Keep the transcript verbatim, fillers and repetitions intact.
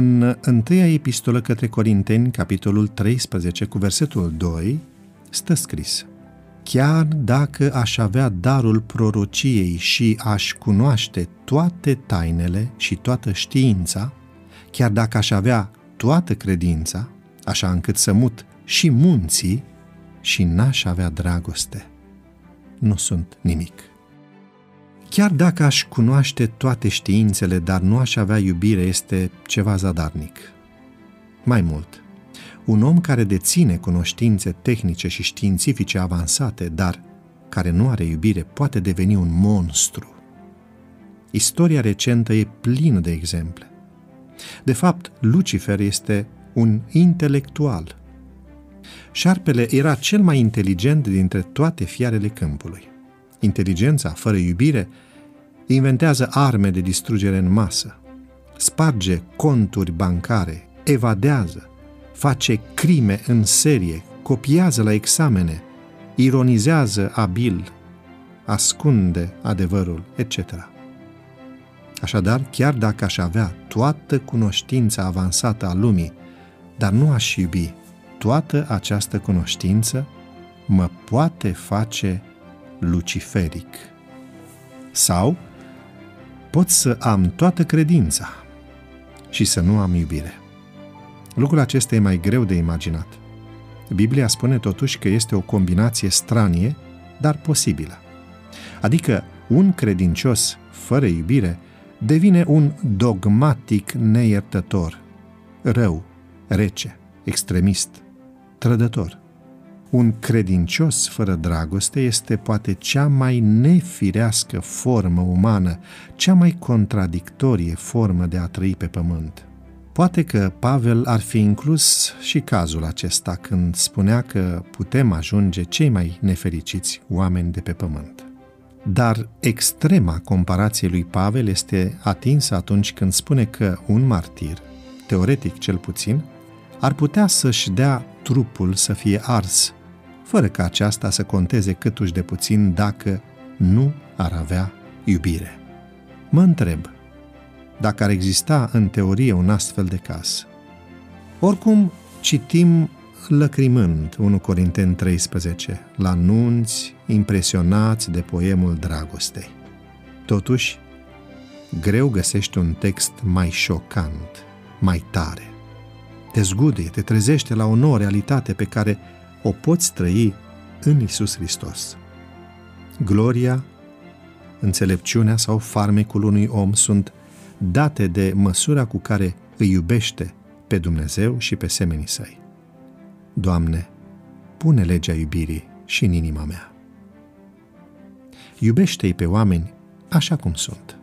În întâia epistolă către Corinteni, capitolul treisprezece, cu versetul doi, stă scris: chiar dacă aș avea darul prorociei și aș cunoaște toate tainele și toată știința, chiar dacă aș avea toată credința, așa încât să mut și munții, și n-aș avea dragoste, nu sunt nimic. Chiar dacă aș cunoaște toate științele, dar nu aș avea iubire, este ceva zadarnic. Mai mult, un om care deține cunoștințe tehnice și științifice avansate, dar care nu are iubire, poate deveni un monstru. Istoria recentă e plină de exemple. De fapt, Lucifer este un intelectual. Șarpele era cel mai inteligent dintre toate fiarele câmpului. Inteligența, fără iubire, inventează arme de distrugere în masă, sparge conturi bancare, evadează, face crime în serie, copiază la examene, ironizează abil, ascunde adevărul, et cetera. Așadar, chiar dacă aș avea toată cunoștința avansată a lumii, dar nu aș iubi, toată această cunoștință mă poate face luciferic. Sau pot să am toată credința și să nu am iubire. Lucrul acesta e mai greu de imaginat. Biblia spune totuși că este o combinație stranie, dar posibilă. Adică un credincios fără iubire devine un dogmatic neiertător, rău, rece, extremist, trădător. Un credincios fără dragoste este poate cea mai nefirească formă umană, cea mai contradictorie formă de a trăi pe pământ. Poate că Pavel ar fi inclus și cazul acesta când spunea că putem ajunge cei mai nefericiți oameni de pe pământ. Dar extrema comparației lui Pavel este atinsă atunci când spune că un martir, teoretic cel puțin, ar putea să-și dea trupul să fie ars, fără ca aceasta să conteze câtuși de puțin dacă nu ar avea iubire. Mă întreb dacă ar exista în teorie un astfel de caz. Oricum, citim lăcrimând întâi Corinteni treisprezece, la nunți, impresionați de poemul dragostei. Totuși, greu găsești un text mai șocant, mai tare. Te zguduie, te trezește la o nouă realitate pe care o poți trăi în Iisus Hristos. Gloria, înțelepciunea sau farmecul unui om sunt date de măsura cu care îi iubește pe Dumnezeu și pe semenii săi. Doamne, pune legea iubirii și în inima mea. Iubește-i pe oameni așa cum sunt.